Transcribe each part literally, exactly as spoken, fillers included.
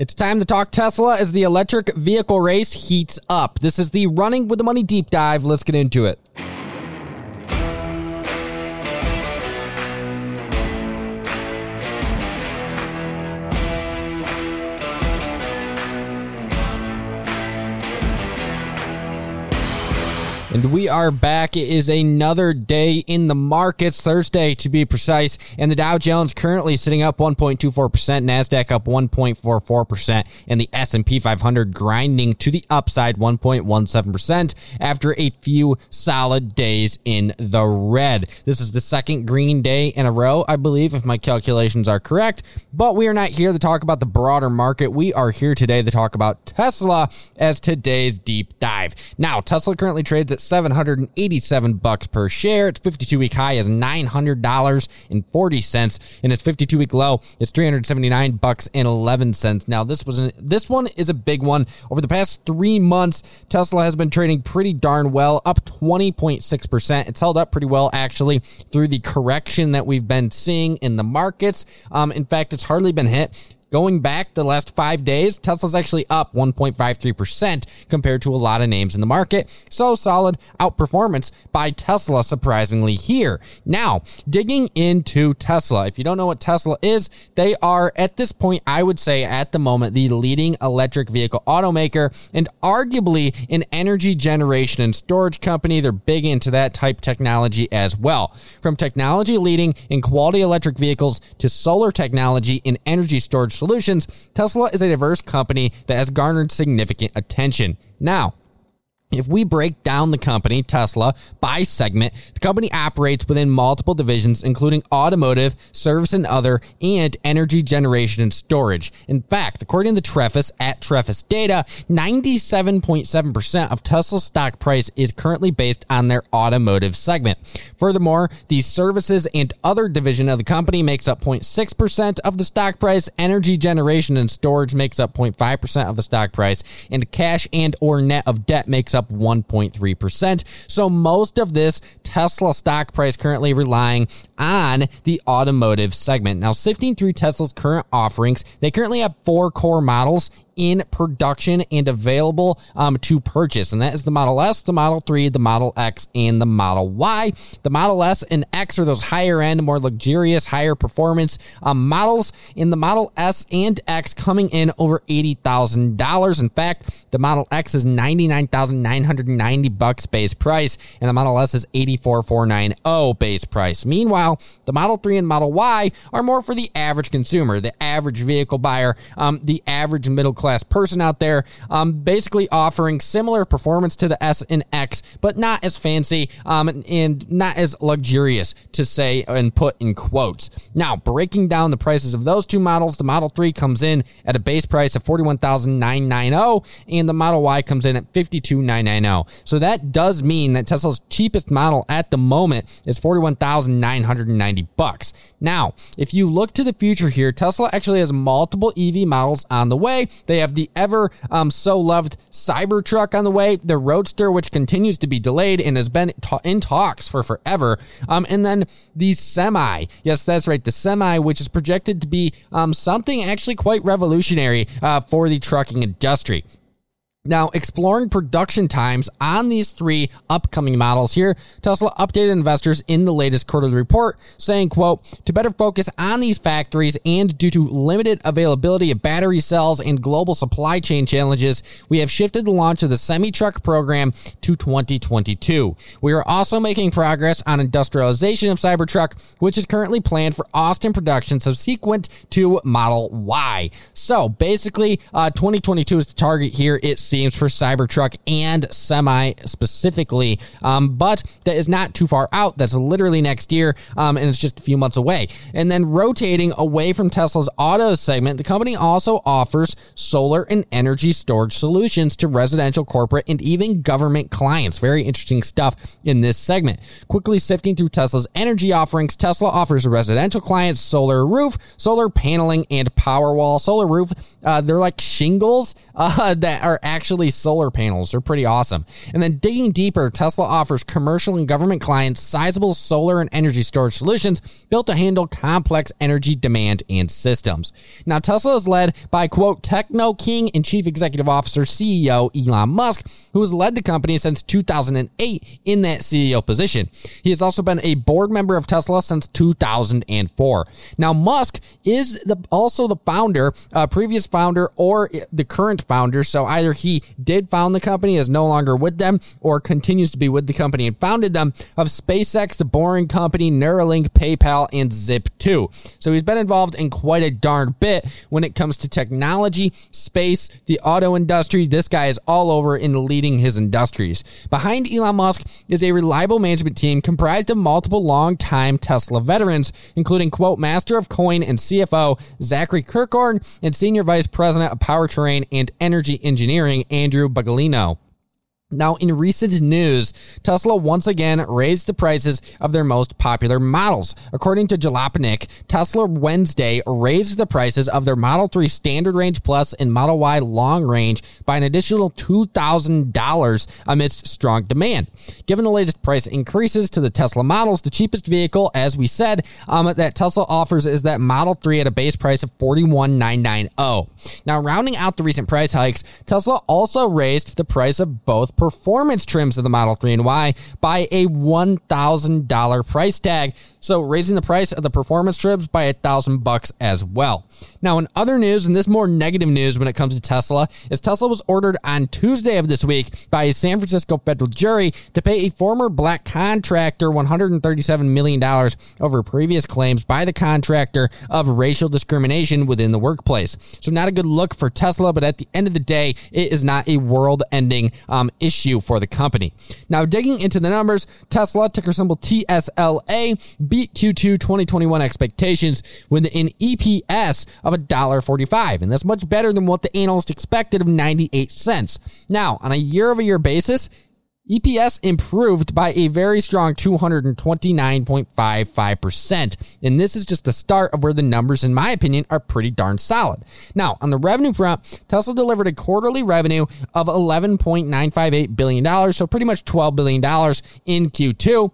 It's time to talk Tesla as the electric vehicle race heats up. This is the Running with the Money deep dive. Let's get into it. And we are back. It is another day in the markets, Thursday to be precise, and the Dow Jones currently sitting up one point two four percent, NASDAQ up one point four four percent, and the S and P five hundred grinding to the upside one point one seven percent after a few solid days in the red. This is the second green day in a row, I believe, if my calculations are correct, but we are not here to talk about the broader market. We are here today to talk about Tesla as today's deep dive. Now, Tesla currently trades at seven hundred eighty-seven bucks per share. Its fifty-two week high is nine hundred dollars and forty cents, and its fifty-two week low is three hundred seventy-nine bucks and eleven cents. Now, this was an, this one is a big one. Over the past three months, Tesla has been trading pretty darn well, up twenty point six percent. It's held up pretty well, actually, through the correction that we've been seeing in the markets. Um, in fact, it's hardly been hit. Going back the last five days, Tesla's actually up one point five three percent compared to a lot of names in the market. So solid outperformance by Tesla, surprisingly, here. Now, digging into Tesla. If you don't know what Tesla is, they are, at this point, I would say at the moment, the leading electric vehicle automaker and arguably an energy generation and storage company. They're big into that type technology as well. From technology leading in quality electric vehicles to solar technology and energy storage solutions, Tesla is a diverse company that has garnered significant attention. Now, if we break down the company, Tesla, by segment, the company operates within multiple divisions, including automotive, service and other, and energy generation and storage. In fact, according to Trefis, at Trefis data, ninety-seven point seven percent of Tesla's stock price is currently based on their automotive segment. Furthermore, the services and other division of the company makes up zero point six percent of the stock price, energy generation and storage makes up zero point five percent of the stock price, and cash and or net of debt makes up up one point three percent. So most of this Tesla stock price currently relying on the automotive segment. Now, sifting through Tesla's current offerings, they currently have four core models in production and available um, to purchase. And that is the Model S, the Model three, the Model X, and the Model Y. The Model S and X are those higher end, more luxurious, higher performance um, models. In the Model S and X coming in over eighty thousand dollars. In fact, the Model X is ninety-nine thousand nine hundred ninety dollars base price, and the Model S is eighty-four thousand four hundred ninety dollars base price. Meanwhile, the Model three and Model Y are more for the average consumer, the average vehicle buyer, um, the average middle class person out there, um, basically offering similar performance to the S and X, but not as fancy um, and, and not as luxurious to say and put in quotes. Now, breaking down the prices of those two models, the Model three comes in at a base price of forty-one thousand nine hundred ninety dollars, and the Model Y comes in at fifty-two thousand nine hundred ninety dollars. So that does mean that Tesla's cheapest model at the moment is forty-one thousand nine hundred ninety dollars. Now, if you look to the future here, Tesla actually has multiple E V models on the way. They have the ever um, so loved Cybertruck on the way, the Roadster, which continues to be delayed and has been ta- in talks for forever. Um, and then the Semi. Yes, that's right. The Semi, which is projected to be um, something actually quite revolutionary uh, for the trucking industry. Now, exploring production times on these three upcoming models here, Tesla updated investors in the latest quarterly report saying, quote, to better focus on these factories and due to limited availability of battery cells and global supply chain challenges, we have shifted the launch of the semi-truck program to twenty twenty-two. We are also making progress on industrialization of Cybertruck, which is currently planned for Austin production subsequent to Model Y. So basically, uh, twenty twenty-two is the target here. It seems for Cybertruck and Semi specifically, um, but that is not too far out. That's literally next year, um, and it's just a few months away. And then rotating away from Tesla's auto segment, the company also offers solar and energy storage solutions to residential, corporate, and even government clients. Very interesting stuff in this segment. Quickly sifting through Tesla's energy offerings, Tesla offers residential clients solar roof, solar paneling, and Powerwall. Solar roof, uh, they're like shingles uh, that are actually solar panels. They're pretty awesome. And then digging deeper, Tesla offers commercial and government clients sizable solar and energy storage solutions built to handle complex energy demand and systems. Now, Tesla is led by, quote, techno king and chief executive officer, C E O Elon Musk, who has led the company since two thousand eight in that C E O position. He has also been a board member of Tesla since two thousand four. Now, Musk is the, also the founder, uh, previous founder, or the current founder. So either he did found the company, is no longer with them, or continues to be with the company and founded them, of SpaceX, the Boring Company, Neuralink, PayPal, and Zip two. So he's been involved in quite a darn bit when it comes to technology, space, the auto industry. This guy is all over in leading his industries. Behind Elon Musk is a reliable management team comprised of multiple long-time Tesla veterans, including, quote, master of coin and C F O Zachary Kirkhorn and senior vice president of powertrain and energy engineering Andrew Bogolino. Now, in recent news, Tesla once again raised the prices of their most popular models. According to Jalopnik, Tesla Wednesday raised the prices of their Model three Standard Range Plus and Model Y Long Range by an additional two thousand dollars amidst strong demand. Given the latest price increases to the Tesla models, the cheapest vehicle, as we said, um, that Tesla offers is that Model three at a base price of forty-one thousand nine hundred ninety dollars. Now, rounding out the recent price hikes, Tesla also raised the price of both performance trims of the Model three and Y by a one thousand dollars price tag. So raising the price of the performance trims by a thousand bucks as well. Now, in other news, and this more negative news when it comes to Tesla, is Tesla was ordered on Tuesday of this week by a San Francisco federal jury to pay a former black contractor one hundred thirty-seven million dollars over previous claims by the contractor of racial discrimination within the workplace. So not a good look for Tesla, but at the end of the day, it is not a world-ending um, issue for the company. Now, digging into the numbers, Tesla, ticker symbol T S L A, beat Q two twenty twenty-one expectations with an E P S of one dollar and forty-five cents, and that's much better than what the analyst expected of ninety-eight cents. Now, on a year-over-year basis, E P S improved by a very strong two hundred twenty-nine point five five percent, and this is just the start of where the numbers, in my opinion, are pretty darn solid. Now, on the revenue front, Tesla delivered a quarterly revenue of eleven point nine five eight billion dollars, so pretty much twelve billion dollars in Q two,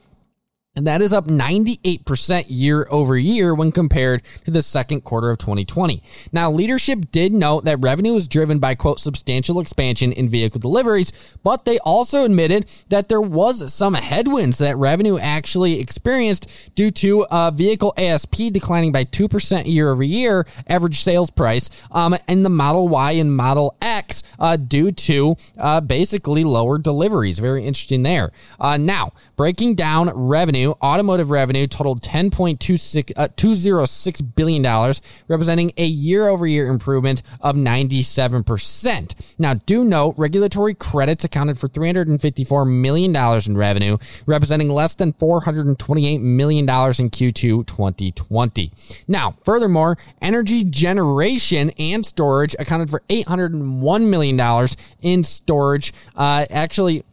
and that is up ninety-eight percent year over year when compared to the second quarter of twenty twenty. Now, leadership did note that revenue was driven by, quote, substantial expansion in vehicle deliveries, but they also admitted that there was some headwinds that revenue actually experienced due to uh, vehicle A S P declining by two percent year over year, average sales price, um, and the Model Y and Model X uh, due to uh, basically lower deliveries. Very interesting there. Uh, now, breaking down revenue, automotive revenue totaled ten point two zero six billion dollars, representing a year-over-year improvement of ninety-seven percent. Now, do note, regulatory credits accounted for three hundred fifty-four million dollars in revenue, representing less than four hundred twenty-eight million dollars in Q two twenty twenty. Now, furthermore, energy generation and storage accounted for eight hundred one million dollars in storage. Uh, actually,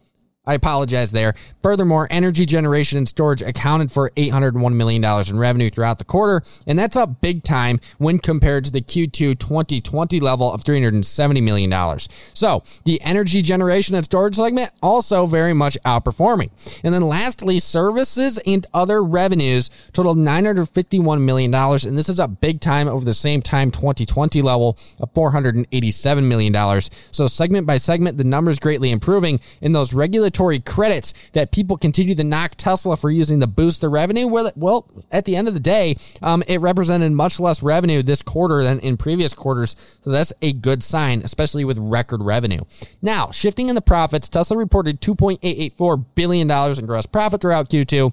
I apologize there. Furthermore, energy generation and storage accounted for eight hundred one million dollars in revenue throughout the quarter, and that's up big time when compared to the Q two twenty twenty level of three hundred seventy million dollars. So the energy generation and storage segment also very much outperforming. And then lastly, services and other revenues totaled nine hundred fifty-one million dollars, and this is up big time over the same time twenty twenty level of four hundred eighty-seven million dollars. So segment by segment, the numbers greatly improving in those regulatory credits that people continue to knock Tesla for using to boost the revenue. Well, at the end of the day, um, it represented much less revenue this quarter than in previous quarters. So that's a good sign, especially with record revenue. Now, shifting in the profits, Tesla reported two point eight eight four billion dollars in gross profit throughout Q two.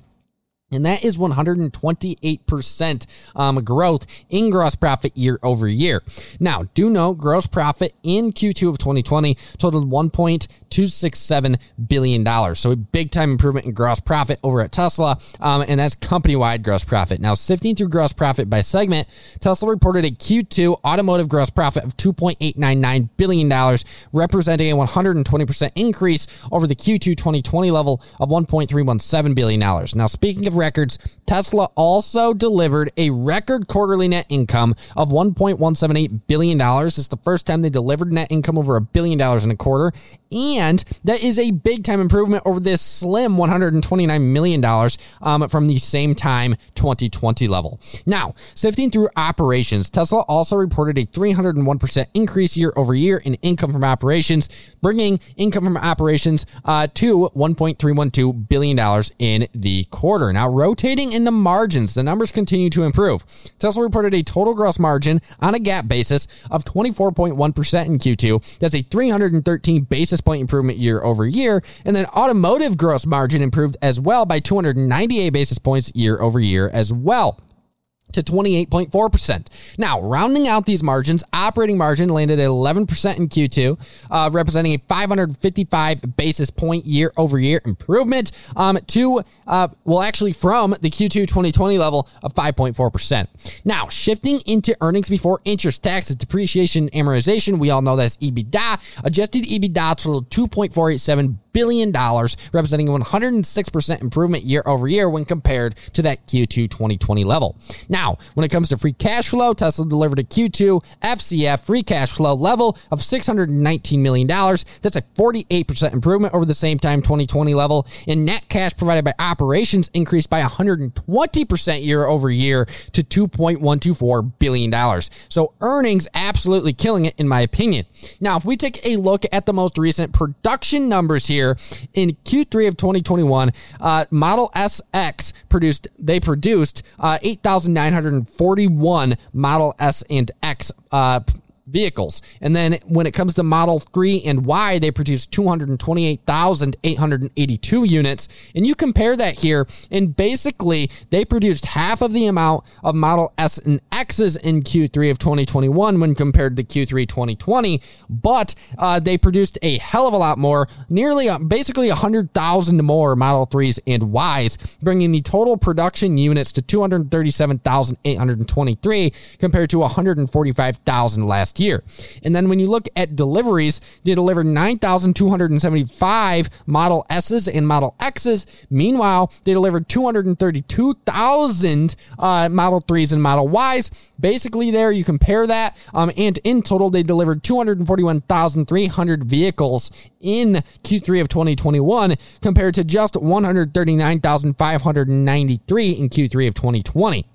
And that is one hundred twenty-eight percent um, growth in gross profit year over year. Now, do note gross profit in Q two of twenty twenty totaled one point two six seven billion dollars. So a big time improvement in gross profit over at Tesla, um, and that's company wide gross profit. Now, sifting through gross profit by segment, Tesla reported a Q two automotive gross profit of two point eight nine nine billion dollars, representing a one hundred twenty percent increase over the Q two twenty twenty level of one point three one seven billion dollars. Now, speaking of records, Tesla also delivered a record quarterly net income of one point one seven eight billion dollars. It's the first time they delivered net income over a billion dollars in a quarter. And that is a big-time improvement over this slim one hundred twenty-nine million dollars um, from the same time twenty twenty level. Now, sifting through operations, Tesla also reported a three hundred one percent increase year over year in income from operations, bringing income from operations uh, to one point three one two billion dollars in the quarter. Now, rotating into margins, the numbers continue to improve. Tesla reported a total gross margin on a GAAP basis of twenty-four point one percent in Q two. That's a three hundred thirteen basis point improvement year over year, and then automotive gross margin improved as well by two hundred ninety-eight basis points year over year as well to twenty-eight point four percent. Now, rounding out these margins, operating margin landed at eleven percent in Q two, uh, representing a five hundred fifty-five basis point year-over-year improvement um, to, uh, well, actually from the Q two twenty twenty level of five point four percent. Now, shifting into earnings before interest, taxes, depreciation, amortization, we all know that's EBITDA. Adjusted EBITDA totaled two point four eight seven billion dollars, representing a one hundred six percent improvement year over year when compared to that Q two twenty twenty level. Now, when it comes to free cash flow, Tesla delivered a Q two F C F free cash flow level of six hundred nineteen million dollars. That's a forty-eight percent improvement over the same time twenty twenty level, and net cash provided by operations increased by one hundred twenty percent year over year to two point one two four billion dollars. So earnings absolutely killing it in my opinion. Now, if we take a look at the most recent production numbers here, in Q three of twenty twenty-one, uh, Model S X produced, they produced uh, eight thousand nine hundred forty-one Model S and X uh, vehicles. And then when it comes to Model three and Y, they produced two hundred twenty-eight thousand eight hundred eighty-two units. And you compare that here, and basically they produced half of the amount of Model S and X's in Q three of twenty twenty-one when compared to Q three twenty twenty, but uh, they produced a hell of a lot more, nearly, uh, basically one hundred thousand more Model threes and Ys, bringing the total production units to two hundred thirty-seven thousand eight hundred twenty-three compared to one hundred forty-five thousand last year. year. And then when you look at deliveries, they delivered nine thousand two hundred seventy-five Model S's and Model X's. Meanwhile, they delivered two hundred thirty-two thousand uh, Model threes and Model Ys. Basically there, you compare that, um, and in total, they delivered two hundred forty-one thousand three hundred vehicles in Q three of twenty twenty-one compared to just one hundred thirty-nine thousand five hundred ninety-three in Q three of twenty twenty.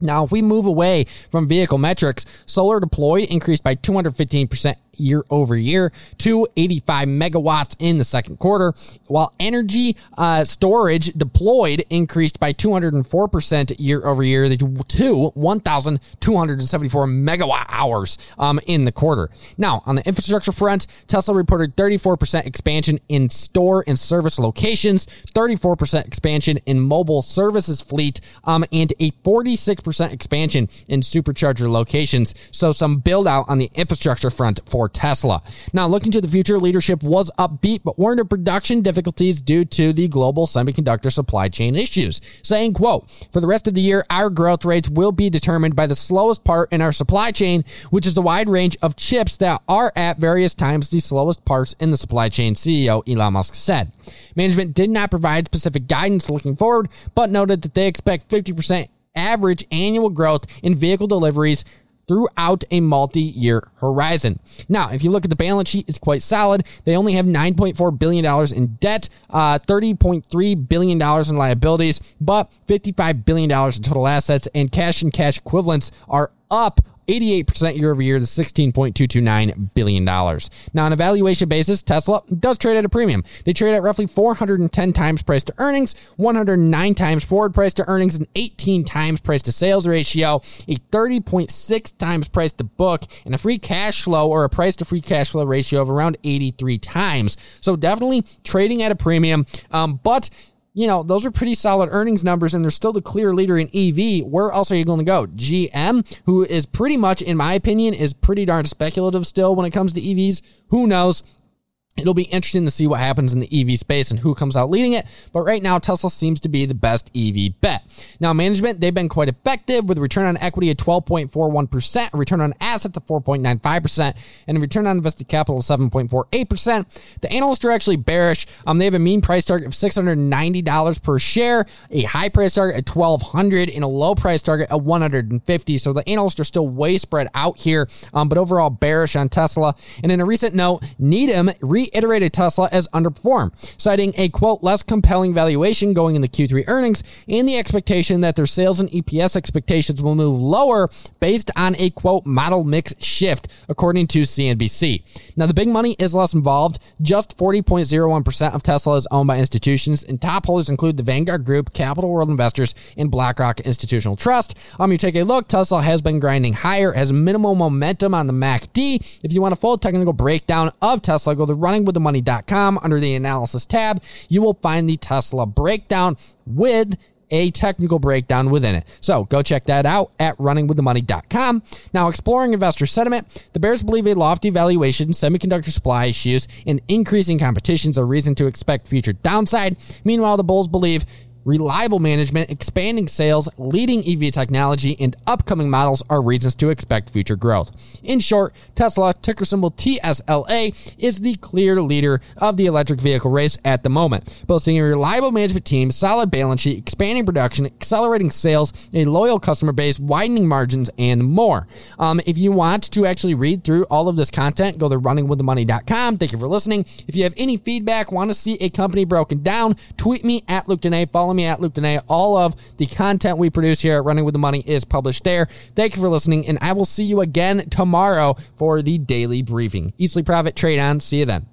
Now, if we move away from vehicle metrics, solar deployed increased by two hundred fifteen percent year over year to eighty-five megawatts in the second quarter, while energy uh, storage deployed increased by two hundred four percent year over year to one thousand two hundred seventy-four megawatt hours um, in the quarter. Now, on the infrastructure front, Tesla reported thirty-four percent expansion in store and service locations, thirty-four percent expansion in mobile services fleet, um, and a forty-six percent expansion in supercharger locations. So some build out on the infrastructure front for Tesla. Now, looking to the future, leadership was upbeat, but warned of production difficulties due to the global semiconductor supply chain issues, saying, quote, "For the rest of the year, our growth rates will be determined by the slowest part in our supply chain, which is the wide range of chips that are at various times the slowest parts in the supply chain," C E O Elon Musk said. Management did not provide specific guidance looking forward, but noted that they expect fifty percent average annual growth in vehicle deliveries throughout a multi-year horizon. Now, if you look at the balance sheet, it's quite solid. They only have nine point four billion dollars in debt, uh, thirty point three billion dollars in liabilities, but fifty-five billion dollars in total assets, and cash and cash equivalents are up eighty-eight percent year over year to sixteen point two two nine billion dollars. Now, on a valuation basis, Tesla does trade at a premium. They trade at roughly four hundred ten times price to earnings, one hundred nine times forward price to earnings, an eighteen times price to sales ratio, a thirty point six times price to book, and a free cash flow or a price to free cash flow ratio of around eighty-three times. So definitely trading at a premium, um, but you know, those are pretty solid earnings numbers, and they're still the clear leader in E V. Where else are you going to go? G M, who is pretty much, in my opinion, is pretty darn speculative still when it comes to E Vs. Who knows? It'll be interesting to see what happens in the E V space and who comes out leading it. But right now, Tesla seems to be the best E V bet. Now, management, they've been quite effective with a return on equity of twelve point four one percent, a return on assets of four point nine five percent, and a return on invested capital of seven point four eight percent. The analysts are actually bearish. Um, they have a mean price target of six hundred ninety dollars per share, a high price target at twelve hundred dollars, and a low price target at one hundred fifty dollars. So the analysts are still way spread out here, um, but overall bearish on Tesla. And in a recent note, Needham re iterated Tesla as underperformed, citing a, quote, less compelling valuation going into Q three earnings and the expectation that their sales and E P S expectations will move lower based on a, quote, model mix shift, according to C N B C. Now, the big money is less involved. Just forty point zero one percent of Tesla is owned by institutions, and top holders include the Vanguard Group, Capital World Investors, and BlackRock Institutional Trust. Um, you take a look, Tesla has been grinding higher, has minimal momentum on the M A C D. If you want a full technical breakdown of Tesla, go to running with the money dot com under the analysis tab. You will find the Tesla breakdown with a technical breakdown within it. So go check that out at running with the money dot com. Now, exploring investor sentiment, the bears believe a lofty valuation, semiconductor supply issues, and increasing competition is a reason to expect future downside. Meanwhile, the bulls believe reliable management, expanding sales, leading E V technology, and upcoming models are reasons to expect future growth. In short, Tesla, ticker symbol T S L A, is the clear leader of the electric vehicle race at the moment, boasting a reliable management team, solid balance sheet, expanding production, accelerating sales, a loyal customer base, widening margins, and more. Um, if you want to actually read through all of this content, go to running with the money dot com. Thank you for listening. If you have any feedback, want to see a company broken down, tweet me at Luke Dene, follow me me at Luke Dene. All of the content we produce here at Running with the Money is published there. Thank you for listening, and I will see you again tomorrow for the daily briefing. Easily Profit Trade On. See you then.